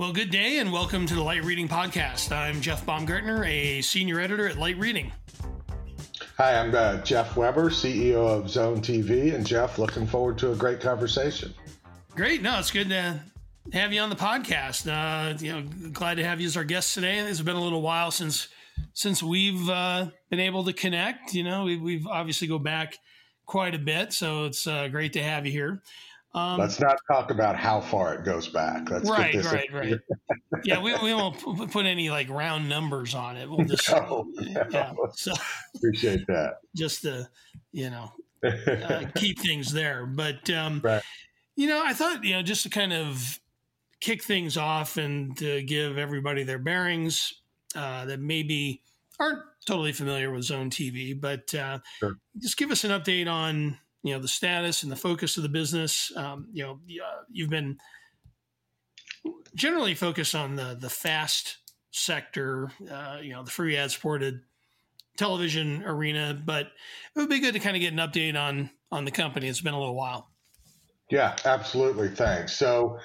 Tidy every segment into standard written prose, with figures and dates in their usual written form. Well, good day and welcome to the Light Reading Podcast. I'm Jeff Baumgartner, a senior editor at Light Reading. Hi, I'm Jeff Weber, CEO of Zone TV. And Jeff, looking forward to a great conversation. Great. No, it's good to have you on the podcast. Glad to have you as our guest today. It's been a little while since we've been able to connect. You know, we've obviously go back quite a bit, so it's great to have you here. Let's not talk about how far it goes back. Right. Yeah, we won't put any like round numbers on it. We'll just appreciate that. Just to keep things there. But I thought just to kind of kick things off and to give everybody their bearings that maybe aren't totally familiar with Zone TV, but just give us an update on the status and the focus of the business. You've been generally focused on the FAST sector, the free ad-supported television arena, but it would be good to kind of get an update on the company. It's been a little while. Yeah, absolutely. Thanks. So,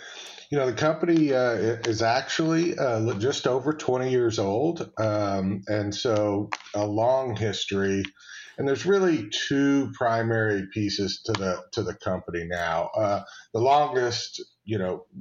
the company is actually just over 20 years old, and so a long history. And there's really two primary pieces to the company now. The longest,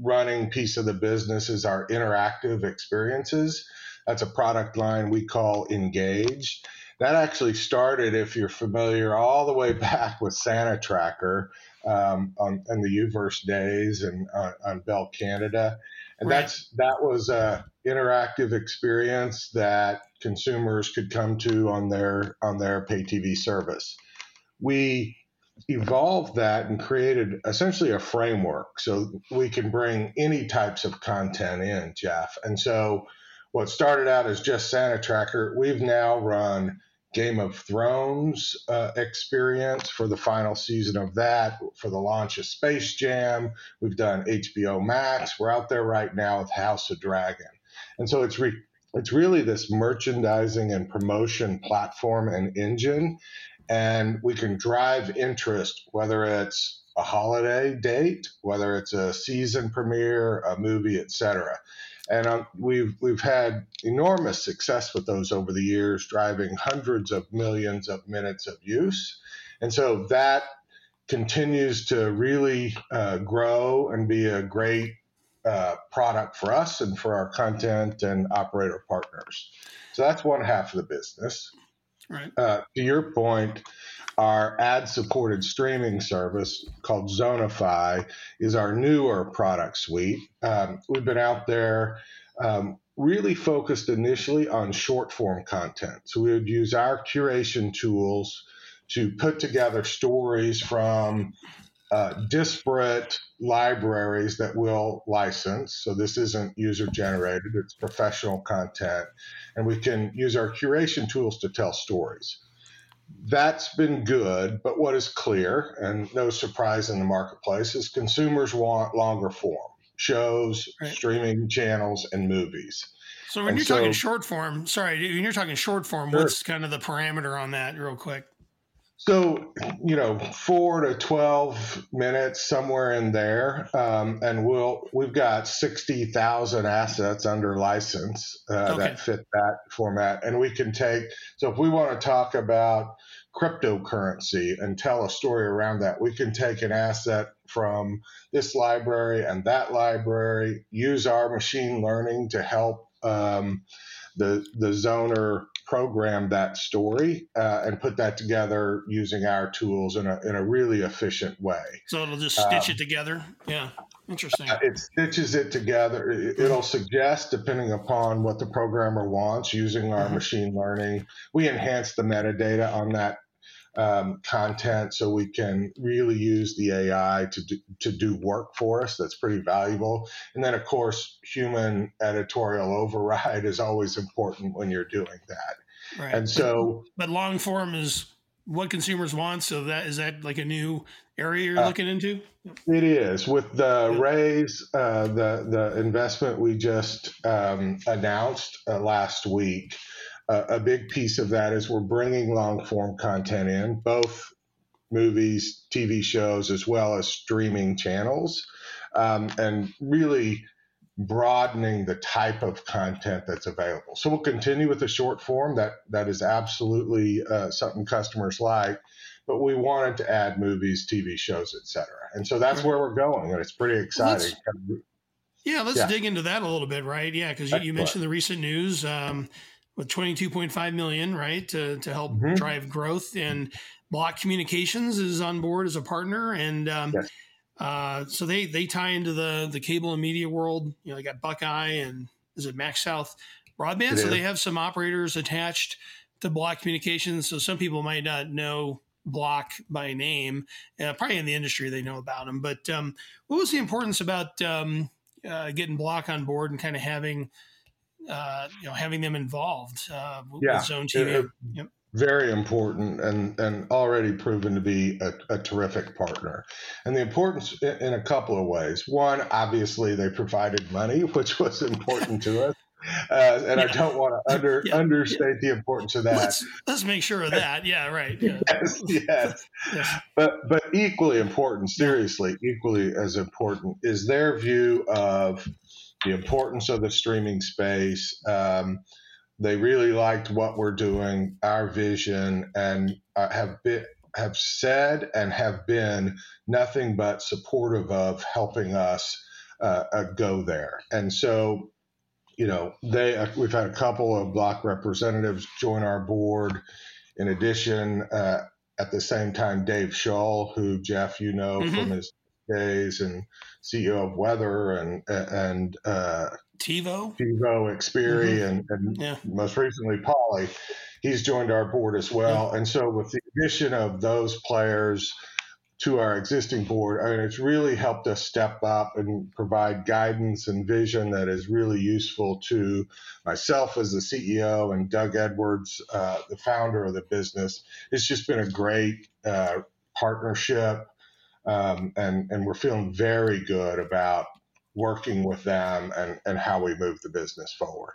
running piece of the business is our interactive experiences. That's a product line we call Engage. That actually started, if you're familiar, all the way back with Santa Tracker on the U-verse days and on Bell Canada. And right. that was a interactive experience that consumers could come to on their pay TV service. We evolved that and created essentially a framework so we can bring any types of content in, Jeff. And so what started out as just Santa Tracker, we've now run Game of Thrones experience for the final season of that, for the launch of Space Jam. We've done HBO Max. We're out there right now with House of Dragon. And so it's really this merchandising and promotion platform and engine, and we can drive interest, whether it's a holiday date, whether it's a season premiere, a movie, et cetera. And we've had enormous success with those over the years, driving hundreds of millions of minutes of use. And so that continues to really grow and be a great product for us and for our content and operator partners. So that's one half of the business. Right. To your point, our ad-supported streaming service called Zonify is our newer product suite. We've been out there really focused initially on short-form content. So we would use our curation tools to put together stories from disparate libraries that we'll license. So this isn't user-generated, it's professional content. And we can use our curation tools to tell stories. That's been good, but what is clear, and no surprise in the marketplace, is consumers want longer form, shows, right, streaming channels, and movies. So when you're talking short form, sure, what's kind of the parameter on that real quick? So, 4 to 12 minutes, somewhere in there, and we've got 60,000 assets under license that fit that format, and we can take. So, if we want to talk about cryptocurrency and tell a story around that, we can take an asset from this library and that library, use our machine learning to help the zoner program that story and put that together using our tools in a really efficient way. So it'll just stitch it together? Yeah, interesting. It stitches it together. It'll suggest, depending upon what the programmer wants, using our machine learning. We enhance the metadata on that content so we can really use the AI to do work for us. That's pretty valuable. And then, of course, human editorial override is always important when you're doing that. Right. And so, but long form is what consumers want. So is that like a new area you're looking into? It is with the raise, the investment we just announced last week. A big piece of that is we're bringing long-form content in, both movies, TV shows, as well as streaming channels, and really broadening the type of content that's available. So we'll continue with the short form. That is absolutely something customers like, but we wanted to add movies, TV shows, et cetera. And so that's where we're going, and it's pretty exciting. Let's dig into that a little bit, right? Yeah, because you mentioned the recent news with 22.5 million, right, to help drive growth. And Block Communications is on board as a partner, and so they tie into the cable and media world. You know, they got Buckeye and is it Max South Broadband? So they have some operators attached to Block Communications. So some people might not know Block by name. Probably in the industry they know about them. But what was the importance about getting Block on board and kind of having having them involved with Zone TV? Very important and already proven to be a terrific partner. And the importance in a couple of ways. One, obviously they provided money, which was important to us. I don't want to understate the importance of that. Let's make sure of that. Yeah, right. Yeah. Yes. But equally important, seriously, equally as important is their view of the importance of the streaming space. They really liked what we're doing, our vision, and have been nothing but supportive of helping us go there. And so, you know, we've had a couple of Block representatives join our board. In addition, at the same time, Dave Shaw, who Jeff, you know, from his days and CEO of Weather and TiVo, Experian, and most recently Polly, he's joined our board as well. And so with the addition of those players to our existing board, I mean, it's really helped us step up and provide guidance and vision that is really useful to myself as the CEO and Doug Edwards, the founder of the business. It's just been a great partnership, and we're feeling very good about working with them and how we move the business forward.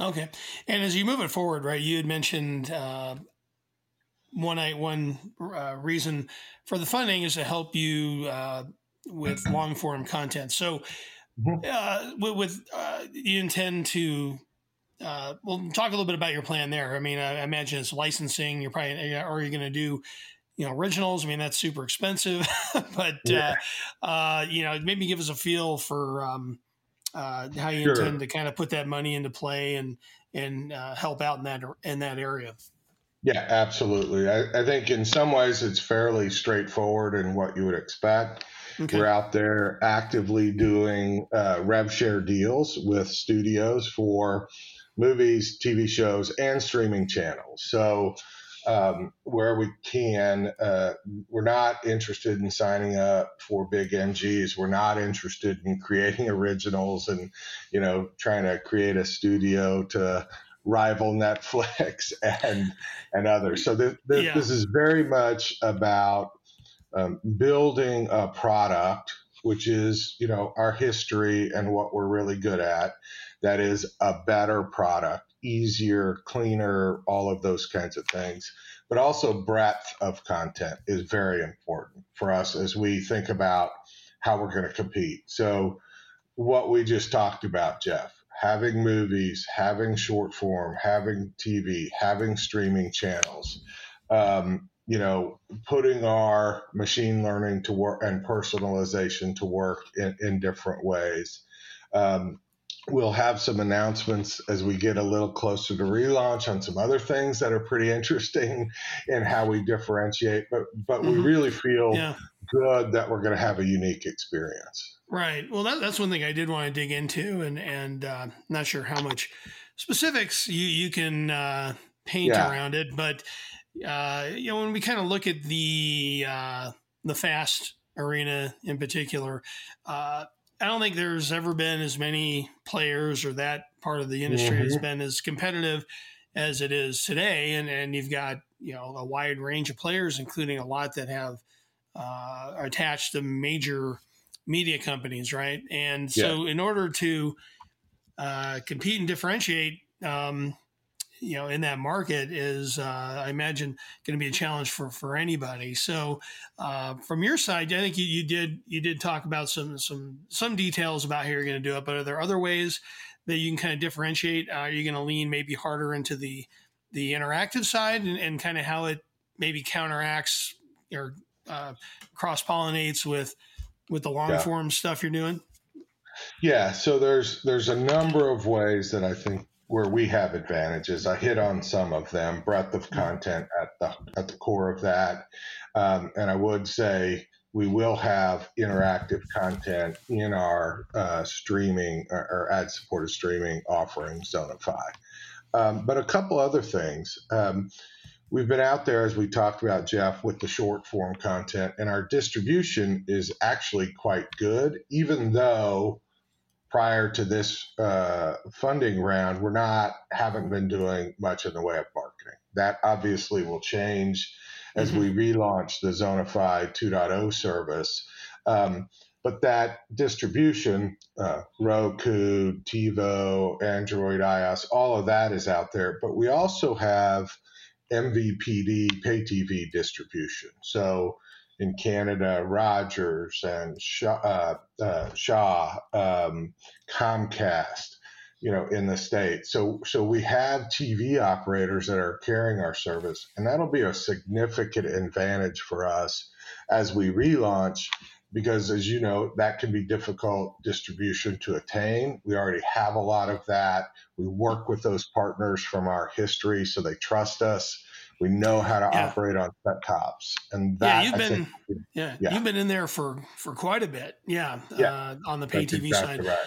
Okay. And as you move it forward, right, you had mentioned one reason for the funding is to help you with long-form content. So you intend to we'll talk a little bit about your plan there. I mean, I imagine it's licensing. Are you going to do originals? I mean, that's super expensive, but, maybe give us a feel for how you intend to kind of put that money into play and help out in that area. Yeah, absolutely. I think in some ways it's fairly straightforward in what you would expect. Okay. We're out there actively doing rev share deals with studios for movies, TV shows, and streaming channels. So, where we can, we're not interested in signing up for big MGs. We're not interested in creating originals and, trying to create a studio to rival Netflix and others. So this is very much about building a product, which is, our history and what we're really good at. That is a better product, easier, cleaner, all of those kinds of things. But also breadth of content is very important for us as we think about how we're going to compete. So what we just talked about, Jeff, having movies, having short form, having TV, having streaming channels, putting our machine learning to work and personalization to work in different ways. We'll have some announcements as we get a little closer to relaunch on some other things that are pretty interesting in how we differentiate, but we really feel good that we're going to have a unique experience. Right. Well, that's one thing I did want to dig into, and not sure how much specifics you can paint around it, but when we kind of look at the FAST arena in particular, I don't think there's ever been as many players, or that part of the industry has been as competitive as it is today. And you've got, a wide range of players, including a lot that have are attached to major media companies, right? And so in order to compete and differentiate, you know, in that market is, I imagine, going to be a challenge for anybody. So from your side, I think you did talk about some details about how you're going to do it, but are there other ways that you can kind of differentiate? Are you going to lean maybe harder into the interactive side and kind of how it maybe counteracts or cross-pollinates with the long-form stuff you're doing? Yeah, so there's a number of ways that I think where we have advantages. I hit on some of them, breadth of content at the core of that. And I would say we will have interactive content in our streaming or ad-supported streaming offering, Zonify. But a couple other things. We've been out there, as we talked about, Jeff, with the short-form content, and our distribution is actually quite good, even though prior to this funding round, haven't been doing much in the way of marketing. That obviously will change as we relaunch the Zonify 2.0 service. But that distribution, Roku, TiVo, Android, iOS, all of that is out there. But we also have MVPD pay TV distribution. So in Canada, Rogers and Shaw, Comcast, you know, in the States. So we have TV operators that are carrying our service, and that'll be a significant advantage for us as we relaunch, because as you know, that can be difficult distribution to attain. We already have a lot of that. We work with those partners from our history, so they trust us. We know how to operate on set tops, and that you've been in there for quite a bit, on the pay TV side, right.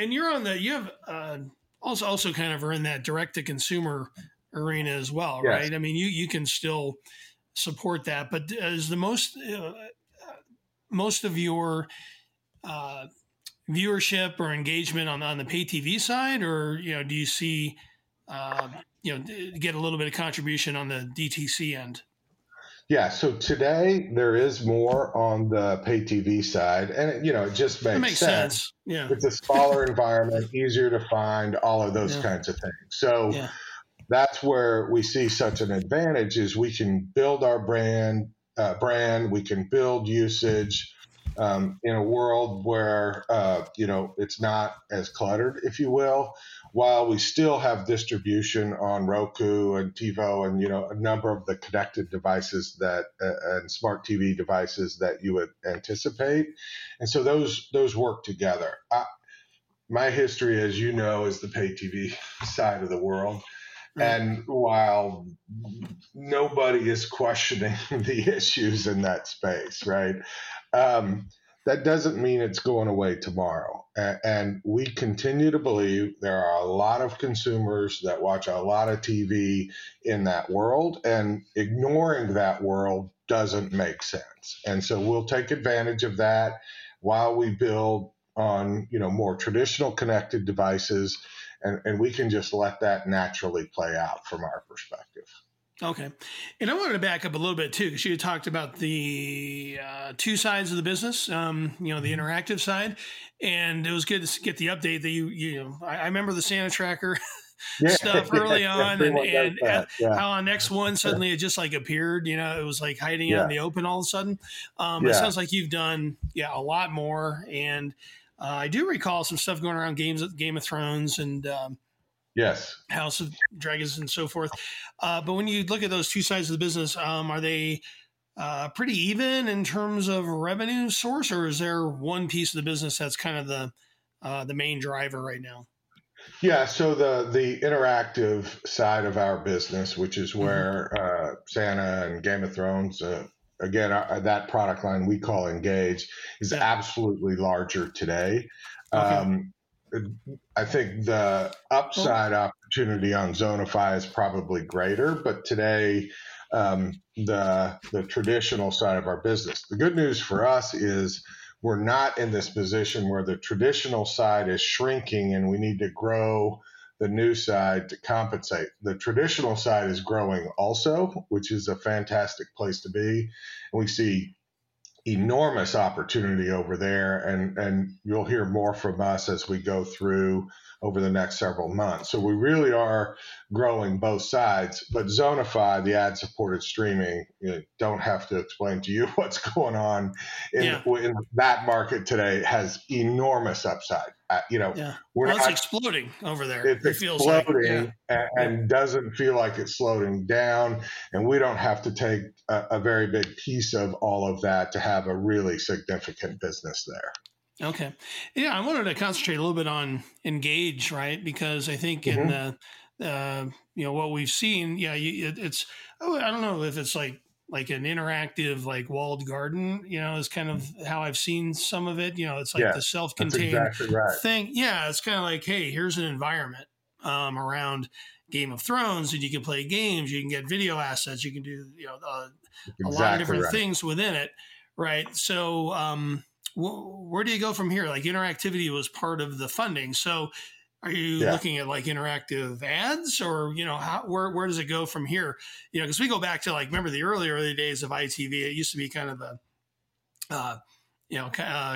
And you're on also kind of are in that direct to consumer arena as well, yes. Right? I mean, you can still support that, but is the most of your viewership or engagement on the pay TV side, or do you see get a little bit of contribution on the DTC end? Yeah, so today there is more on the pay TV side, and it just makes sense. Yeah, it's a smaller environment, easier to find, all of those kinds of things. So. Yeah. That's where we see such an advantage is we can build our brand, we can build usage in a world where, it's not as cluttered, if you will, while we still have distribution on Roku and TiVo and, a number of the connected devices that and smart TV devices that you would anticipate. And so those work together. My history, as you know, is the pay TV side of the world. And while nobody is questioning the issues in that space, right, that doesn't mean it's going away tomorrow. And we continue to believe there are a lot of consumers that watch a lot of TV in that world, and ignoring that world doesn't make sense. And so we'll take advantage of that while we build on, more traditional connected devices. And we can just let that naturally play out from our perspective. Okay. And I wanted to back up a little bit too, because you had talked about the two sides of the business, the interactive side. And it was good to get the update that I remember the Santa Tracker stuff early on how on X1 suddenly it just like appeared, it was like hiding out in the open all of a sudden. It sounds like you've done, a lot more. And I do recall some stuff going around Game of Thrones and House of Dragons and so forth. But when you look at those two sides of the business, are they pretty even in terms of revenue source, or is there one piece of the business that's kind of the main driver right now? Yeah, so the interactive side of our business, which is where Santa and Game of Thrones again, that product line we call Engage is absolutely larger today. Okay. I think the upside opportunity on Zonify is probably greater, but today the traditional side of our business. The good news for us is we're not in this position where the traditional side is shrinking and we need to grow the new side to compensate. The traditional side is growing also, which is a fantastic place to be. And we see enormous opportunity over there, and you'll hear more from us as we go through over the next several months. So we really are growing both sides, but Zonify, the ad-supported streaming, don't have to explain to you what's going on in that market today, has enormous upside. It's exploding over there. It's exploding and doesn't feel like it's slowing down. And we don't have to take a very big piece of all of that to have a really significant business there. Okay. Yeah, I wanted to concentrate a little bit on Engage, right? Because I think in the, what we've seen, it's, I don't know if it's like an interactive, like walled garden, is kind of how I've seen some of it. It's like the self-contained thing. Yeah. It's kind of like, hey, here's an environment around Game of Thrones, and you can play games, you can get video assets, you can do, a lot of different things within it. Right. So, where do you go from here? Like, interactivity was part of the funding. So are you looking at like interactive ads, or, where does it go from here? Cause we go back to remember the early days of ITV. It used to be kind of a,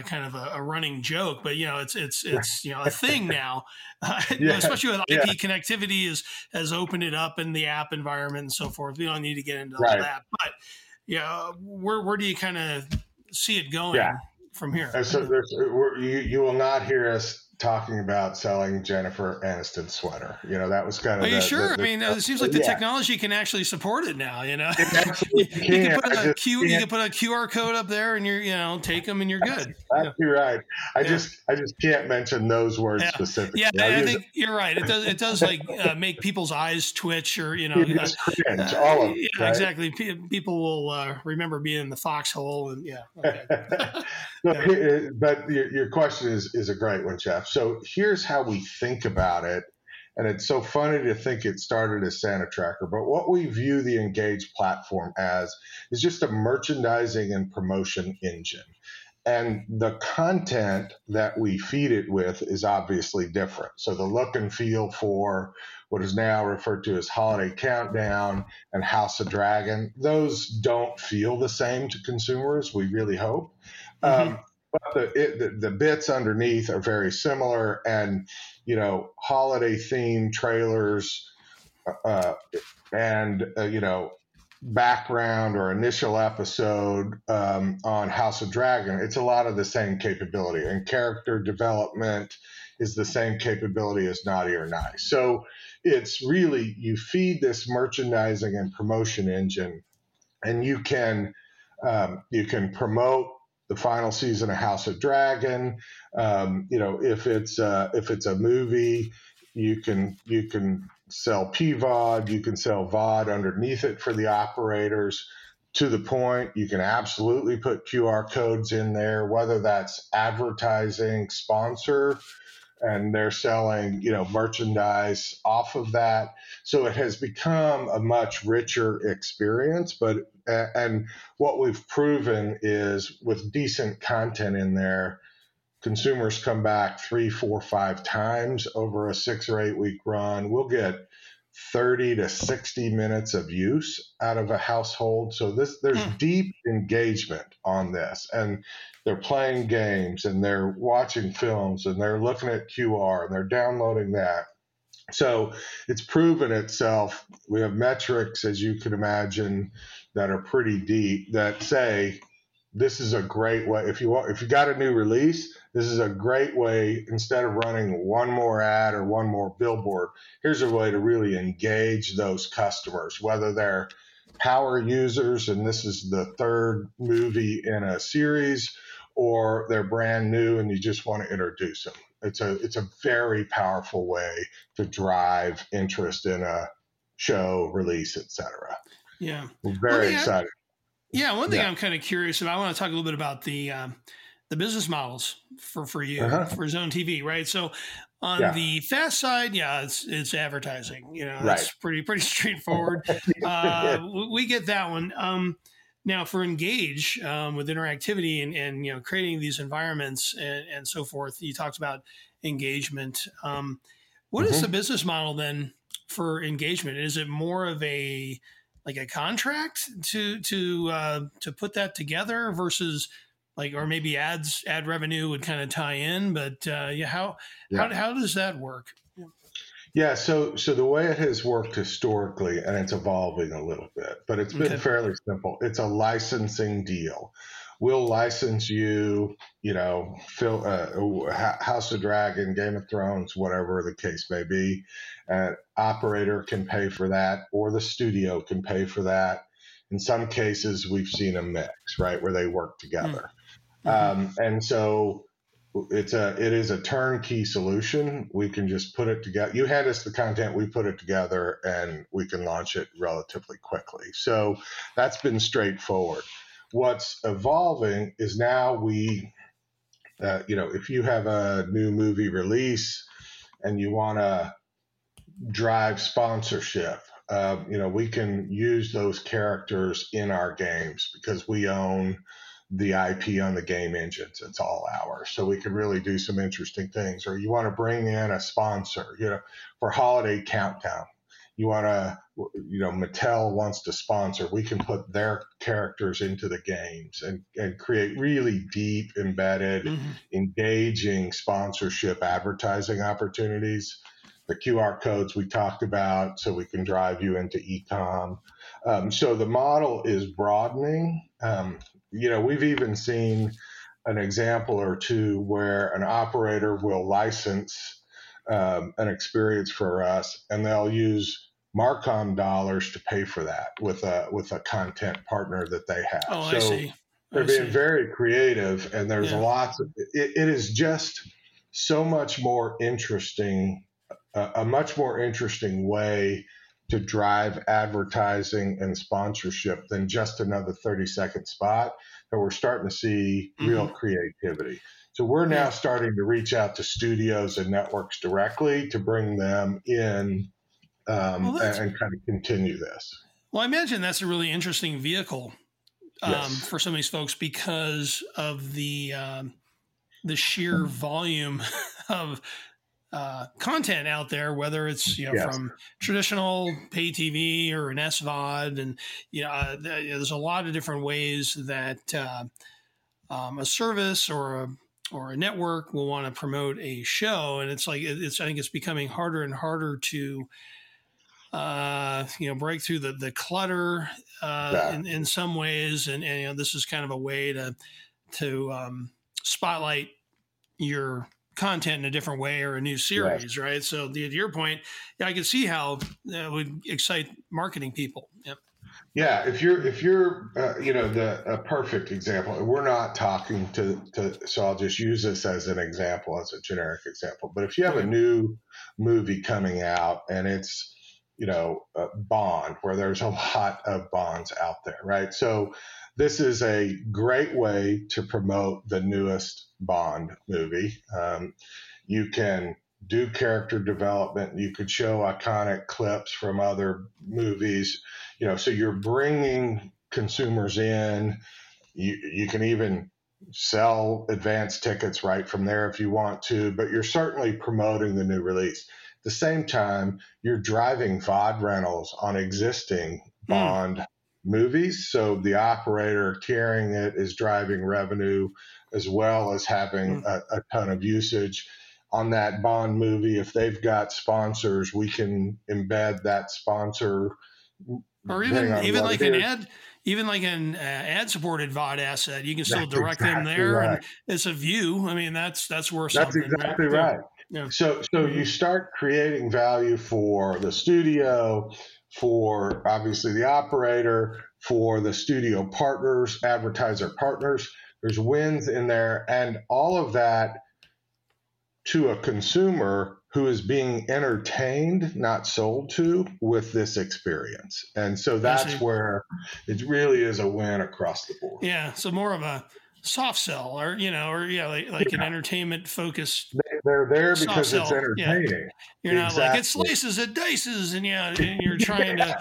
kind of a running joke, but it's a thing now, especially with IP connectivity has opened it up in the app environment and so forth. We don't need to get into all that, but where do you kind of see it going? Yeah. From here. And so you will not hear us talking about selling Jennifer Aniston's sweater. That was kind of. Are you sure? It seems like the technology can actually support it now. You can put a QR code up there, and you're take them, and you're good. You're right. I just can't mention those words specifically. Yeah, I think you're right. It does make people's eyes twitch, or cringe, all of it. Yeah, right? Exactly. People will remember being in the foxhole, and But your question is a great one, Jeff. So here's how we think about it. And it's so funny to think it started as Santa Tracker, but what we view the Engage platform as is just a merchandising and promotion engine. And the content that we feed it with is obviously different. So the look and feel for what is now referred to as Holiday Countdown and House of Dragon, those don't feel the same to consumers, we really hope. But the bits underneath are very similar, and holiday themed trailers, background or initial episode on House of Dragon. It's a lot of the same capability, and character development is the same capability as Naughty or Nice. So it's really, you feed this merchandising and promotion engine, and you can promote the final season of House of Dragon. If it's a movie, you can sell PVOD, you can sell VOD underneath it for the operators. To the point, you can absolutely put QR codes in there, whether that's advertising sponsor, and they're selling, merchandise off of that. So it has become a much richer experience. But and what we've proven is with decent content in there, consumers come back 3, 4, 5 times over a 6 or 8 week run. We'll get 30 to 60 minutes of use out of a household. So there's deep engagement on this, and they're playing games, and they're watching films, and they're looking at QR, and they're downloading that. So it's proven itself. We have metrics, as you can imagine, that are pretty deep that say this is a great way. If you got a new release, this is a great way, instead of running one more ad or one more billboard, here's a way to really engage those customers, whether they're power users, and this is the third movie in a series, or they're brand new and you just want to introduce them. It's a very powerful way to drive interest in a show, release, etc. Yeah. We're very excited. Yeah, one thing I'm kind of curious about, I want to talk a little bit about the business models for you, for Zone TV, right? So on the FAST side, it's advertising. That's pretty straightforward. We get that one. Now for Engage, with interactivity and creating these environments and so forth, you talked about engagement. What is the business model then for engagement? Is it more of a like a contract to put that together versus like, or maybe ad revenue would kind of tie in, but how does that work? Yeah. So the way it has worked historically, and it's evolving a little bit, but it's been fairly simple. It's a licensing deal. We'll license you, House of Dragon, Game of Thrones, whatever the case may be. Operator can pay for that, or the studio can pay for that. In some cases, we've seen a mix, right, where they work together. Mm-hmm. And so it is a turnkey solution. We can just put it together. You hand us the content, we put it together, and we can launch it relatively quickly. So that's been straightforward. What's evolving is now we, if you have a new movie release and you want to drive sponsorship, we can use those characters in our games because we own the IP on the game engines. It's all ours. So we can really do some interesting things. Or you want to bring in a sponsor, for holiday countdown. You want to, Mattel wants to sponsor. We can put their characters into the games and create really deep, embedded, engaging sponsorship advertising opportunities. The QR codes we talked about, so we can drive you into e-com. So the model is broadening. We've even seen an example or two where an operator will license an experience for us, and they'll use Marcom dollars to pay for that with a content partner that they have. Oh, so I see. They're being very creative, and there's lots of it. It is just so much more interesting, a much more interesting way to drive advertising and sponsorship than just another 30-second spot. But we're starting to see real creativity. So we're now starting to reach out to studios and networks directly to bring them in and kind of continue this. Well, I imagine that's a really interesting vehicle for some of these folks because of the sheer volume of content out there, whether it's from traditional pay TV or an SVOD, and there's a lot of different ways that a service or a network will want to promote a show. And I think it's becoming harder and harder to, break through the clutter in some ways. And this is kind of a way to spotlight your content in a different way or a new series. Right. Right? So to your point, I could see how that would excite marketing people. Yep. Yeah, if you're a perfect example, and we're not talking so I'll just use this as an example, as a generic example. But if you have a new movie coming out and it's, Bond, where there's a lot of Bonds out there, right? So this is a great way to promote the newest Bond movie. You can do character development. You could show iconic clips from other movies, so you're bringing consumers in. You can even sell advance tickets right from there if you want to, but you're certainly promoting the new release. At the same time, you're driving VOD rentals on existing Bond movies. So the operator carrying it is driving revenue as well as having a ton of usage on that Bond movie. If they've got sponsors, we can embed that sponsor, or even like an ad-supported VOD asset. You can still direct them there, and it's a view. I mean, that's worth something. That's exactly right. Yeah. So you start creating value for the studio, for obviously the operator, for the studio partners, advertiser partners. There's wins in there, and all of that to a consumer who is being entertained, not sold to, with this experience. And so that's where it really is a win across the board. Yeah, so more of a soft sell, or an entertainment focused They're there because it's entertaining. Yeah. You're not like it slices, it dices, and you're trying to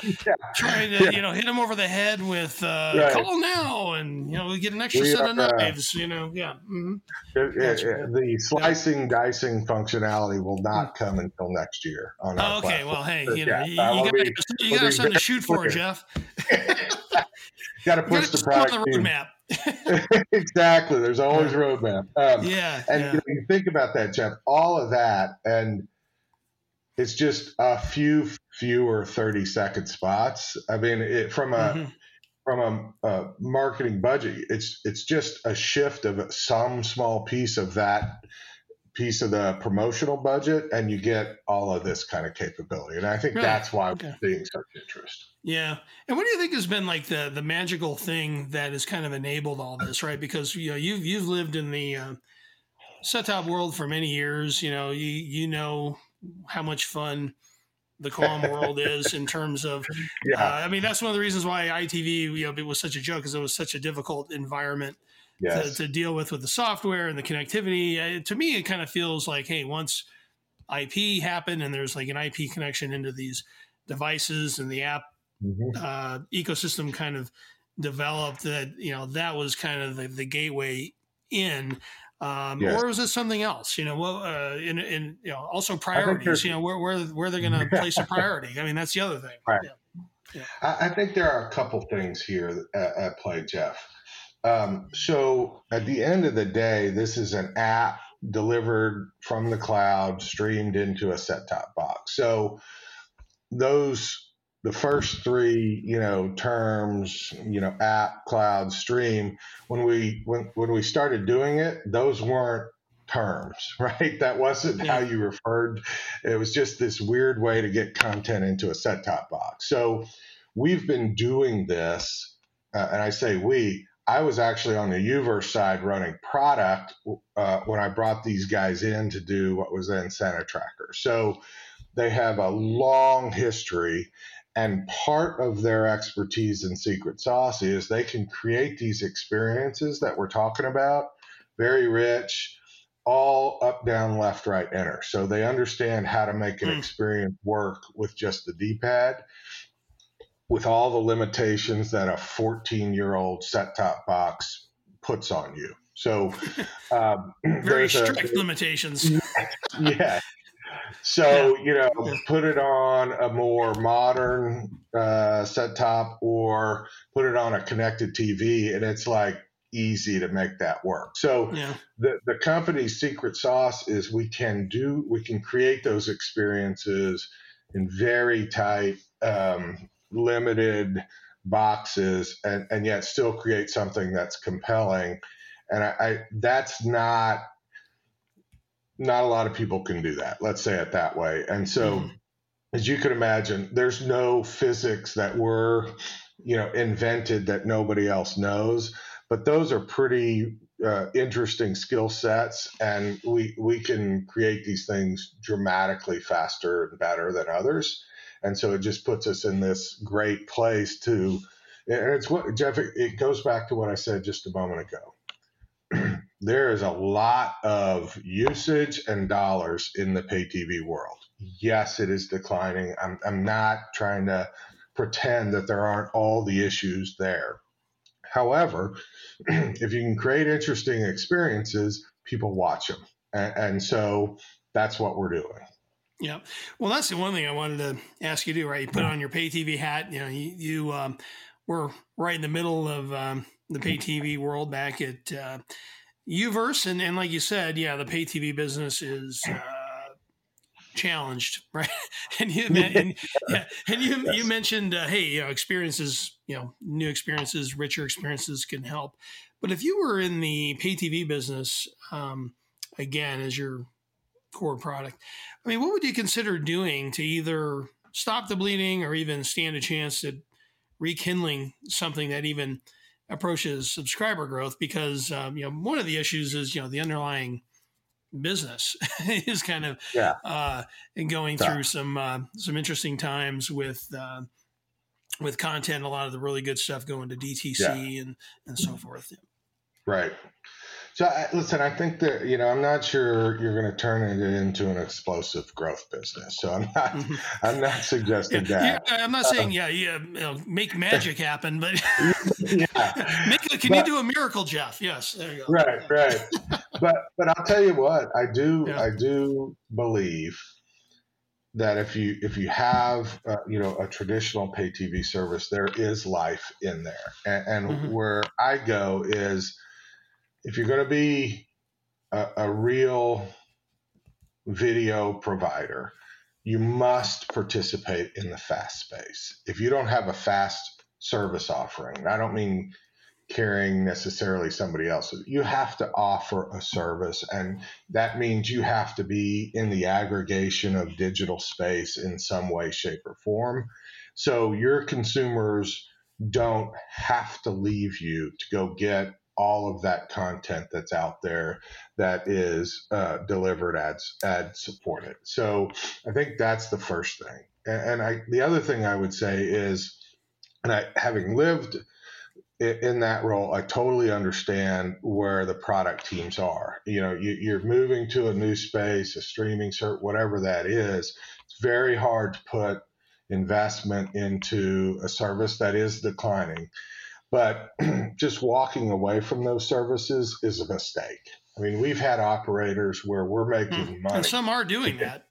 hit them over the head with call now, and we get an extra set of knives. The slicing dicing functionality will not come until next year. On our platform. Well, hey, you got something to shoot for, Jeff. Got to push the product on the roadmap. Exactly. There's always roadmap. You think about that, Jeff, all of that, and it's just a fewer 30-second spots. I mean, from a marketing budget, it's just a shift of some small piece of that piece of the promotional budget, and you get all of this kind of capability. And I think that's why we're seeing such interest. Yeah. And what do you think has been like the magical thing that has kind of enabled all this, right? Because, you've lived in the set-top world for many years. You know how much fun the QAM world is in terms of, that's one of the reasons why ITV, it was such a joke, because it was such a difficult environment to deal with the software and the connectivity. To me, it kind of feels like, hey, once IP happened and there's like an IP connection into these devices and the app ecosystem kind of developed, that that was kind of the gateway in. Or was it something else? Also priorities. Where they're going to place a priority. I mean, that's the other thing. Right. Yeah. I think there are a couple things here at play, Jeff. So at the end of the day, this is an app delivered from the cloud, streamed into a set-top box. So the first three, terms, app, cloud, stream, when we started doing it, those weren't terms, right? That wasn't how you referred. It was just this weird way to get content into a set-top box. So we've been doing this, and I say I was actually on the U-verse side running product when I brought these guys in to do what was then Santa Tracker. So they have a long history, and part of their expertise and secret sauce is they can create these experiences that we're talking about, very rich, all up, down, left, right, enter. So they understand how to make an experience work with just the D-pad, with all the limitations that a 14-year-old set-top box puts on you. So very strict limitations. Yeah. So, put it on a more modern set-top or put it on a connected TV, and it's like easy to make that work. So the company's secret sauce is we can create those experiences in very tight, limited boxes and yet still create something that's compelling. And I that's not a lot of people can do that. Let's say it that way. And so as you can imagine, there's no physics that were, invented that nobody else knows, but those are pretty interesting skill sets. And we can create these things dramatically faster and better than others. And so it just puts us in this great place to, and it's what, Jeff, it goes back to what I said just a moment ago. There is a lot of usage and dollars in the pay TV world. Yes, it is declining. I'm not trying to pretend that there aren't all the issues there. However, if you can create interesting experiences, people watch them. And so that's what we're doing. Yeah. Well, that's the one thing I wanted to ask you to do, right? You put on your pay TV hat, you were right in the middle of the pay TV world back at U-verse. And like you said, the pay TV business is challenged, right? You mentioned, experiences, new experiences, richer experiences can help. But if you were in the pay TV business, again, as your core product, I mean, what would you consider doing to either stop the bleeding or even stand a chance at rekindling something that even approaches subscriber growth? Because one of the issues is the underlying business is kind of going through some interesting times with content. A lot of the really good stuff going to DTC and so forth. Right. So listen, I think that, you know, I'm not sure you're going to turn it into an explosive growth business. So I'm not suggesting that. Yeah, I'm not saying, make magic happen, but you do a miracle, Jeff? Yes. There you go. Right. But I'll tell you what, I do believe that if you have, a traditional pay TV service, there is life in there. And where I go is, if you're going to be a real video provider, you must participate in the FAST space. If you don't have a FAST service offering, and I don't mean carrying necessarily somebody else's, you have to offer a service, and that means you have to be in the aggregation of digital space in some way, shape, or form. So your consumers don't have to leave you to go get all of that content that's out there that is delivered ad supported. So I think that's the first thing. And the other thing I would say is, and I, having lived in that role, I totally understand where the product teams are. You know, you're moving to a new space, a streaming cert, whatever that is. It's very hard to put investment into a service that is declining. But just walking away from those services is a mistake. I mean, we've had operators where we're making money. And some are doing that.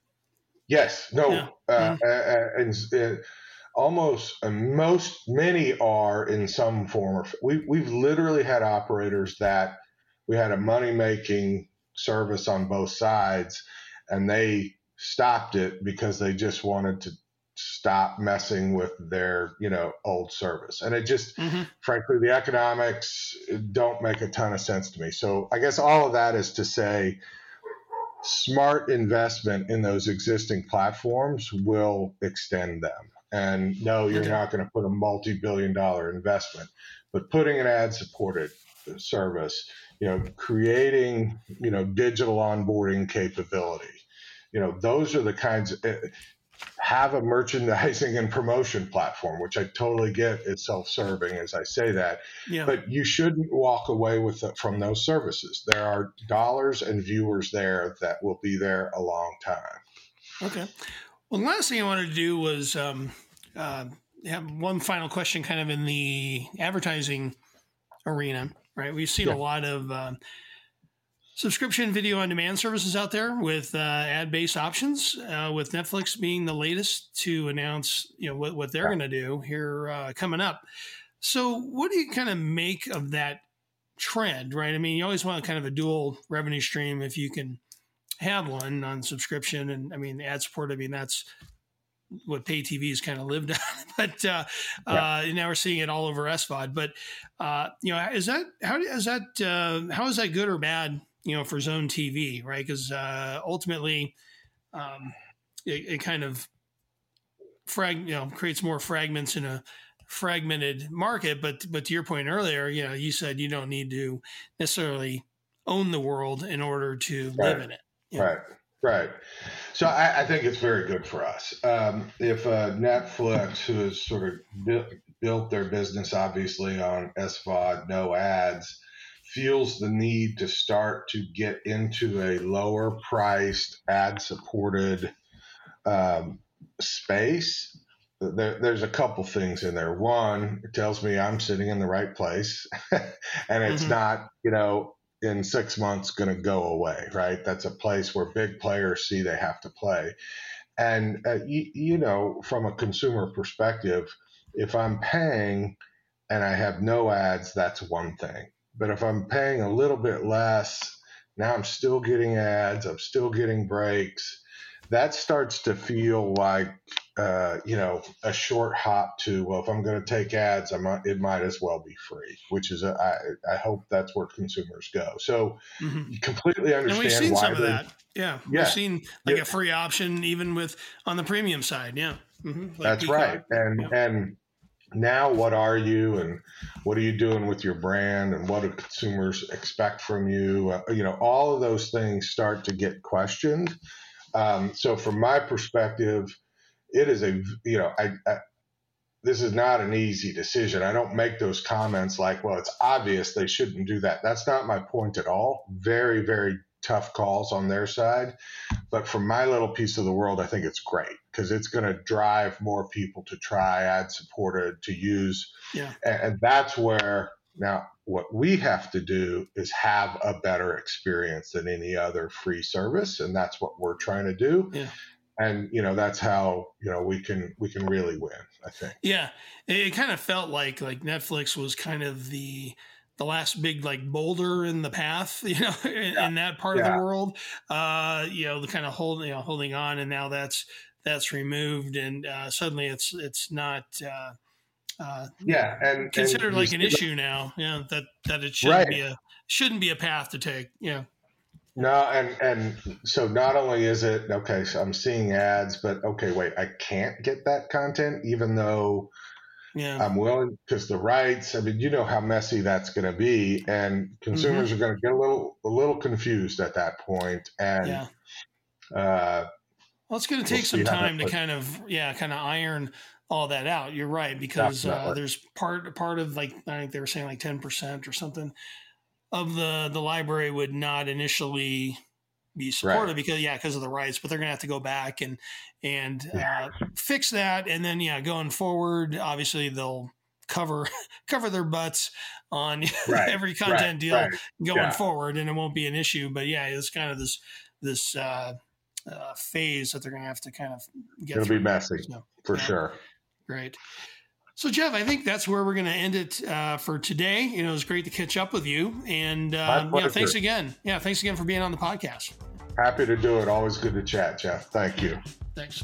Yes. No. Yeah. Many are in some form. We've literally had operators that we had a money-making service on both sides, and they stopped it because they just wanted to stop messing with their, old service. And it just, frankly, the economics don't make a ton of sense to me. So I guess all of that is to say, smart investment in those existing platforms will extend them. And no, you're not going to put a multi-billion-dollar investment, but putting an ad-supported service, creating, digital onboarding capability, those are the kinds of... Have a merchandising and promotion platform, which I totally get is self-serving as I say that, but you shouldn't walk away from those services. There are dollars and viewers there that will be there a long time. Okay. Well, the last thing I wanted to do was have one final question kind of in the advertising arena, right? We've seen a lot of subscription video on demand services out there with ad-based options, with Netflix being the latest to announce, what they're going to do here coming up. So what do you kind of make of that trend, right? I mean, you always want kind of a dual revenue stream if you can have one on subscription. And I mean, ad support, that's what pay TV has kind of lived on, but now we're seeing it all over SVOD. But, how is that good or bad? For Zone TV, right? Because ultimately, it kind of creates more fragments in a fragmented market. But to your point earlier, you said you don't need to necessarily own the world in order to live in it. Right. So I think it's very good for us. If Netflix, who has sort of built their business obviously on SVOD, no ads, feels the need to start to get into a lower priced ad supported space, there's a couple things in there. One, it tells me I'm sitting in the right place and it's not, in 6 months going to go away, right? That's a place where big players see they have to play. And, from a consumer perspective, if I'm paying and I have no ads, that's one thing. But if I'm paying a little bit less, now I'm still getting ads, I'm still getting breaks, that starts to feel like, a short hop to, well, if I'm going to take ads, it might as well be free, which is, I hope that's where consumers go. So you completely understand why. And we've seen some of that. Yeah. We've seen a free option even on the premium side. Yeah. Mm-hmm. That's right. And now, what are you, and what are you doing with your brand, and what do consumers expect from you? All of those things start to get questioned. So from my perspective, it is a, this is not an easy decision. I don't make those comments like, well, it's obvious they shouldn't do that. That's not my point at all. Very, very tough calls on their side. But for my little piece of the world, I think it's great because it's going to drive more people to try ad-supported, to use. Yeah. And that's where now what we have to do is have a better experience than any other free service. And that's what we're trying to do. Yeah. And, you know, that's how, you know, we can really win, I think. Yeah. It kind of felt like Netflix was kind of the last big, like, boulder in the path, you know, in that part of the world, you know, the kind of holding on. And now that's removed. And suddenly it's not considered like an issue now. Yeah. That it shouldn't be a path to take. Yeah. No, and so not only is it, okay, so I'm seeing ads, but okay, wait, I can't get that content even though I'm willing, because the rights, I mean, you know how messy that's going to be, and consumers are going to get a little confused at that point. And well, it's going to take some time to kind of iron all that out. You're right, because there's part of, like, I think they were saying like 10% or something of the library would not initially be supported because of the rights, but they're going to have to go back and fix that. And then, going forward, obviously they'll cover their butts on every content deal going forward, and it won't be an issue. But it's kind of this phase that they're going to have to kind of get through. It'll be messy sure. Great. So, Jeff, I think that's where we're going to end it for today. You know, it was great to catch up with you. And thanks again. Yeah, thanks again for being on the podcast. Happy to do it. Always good to chat, Jeff. Thank you. Thanks.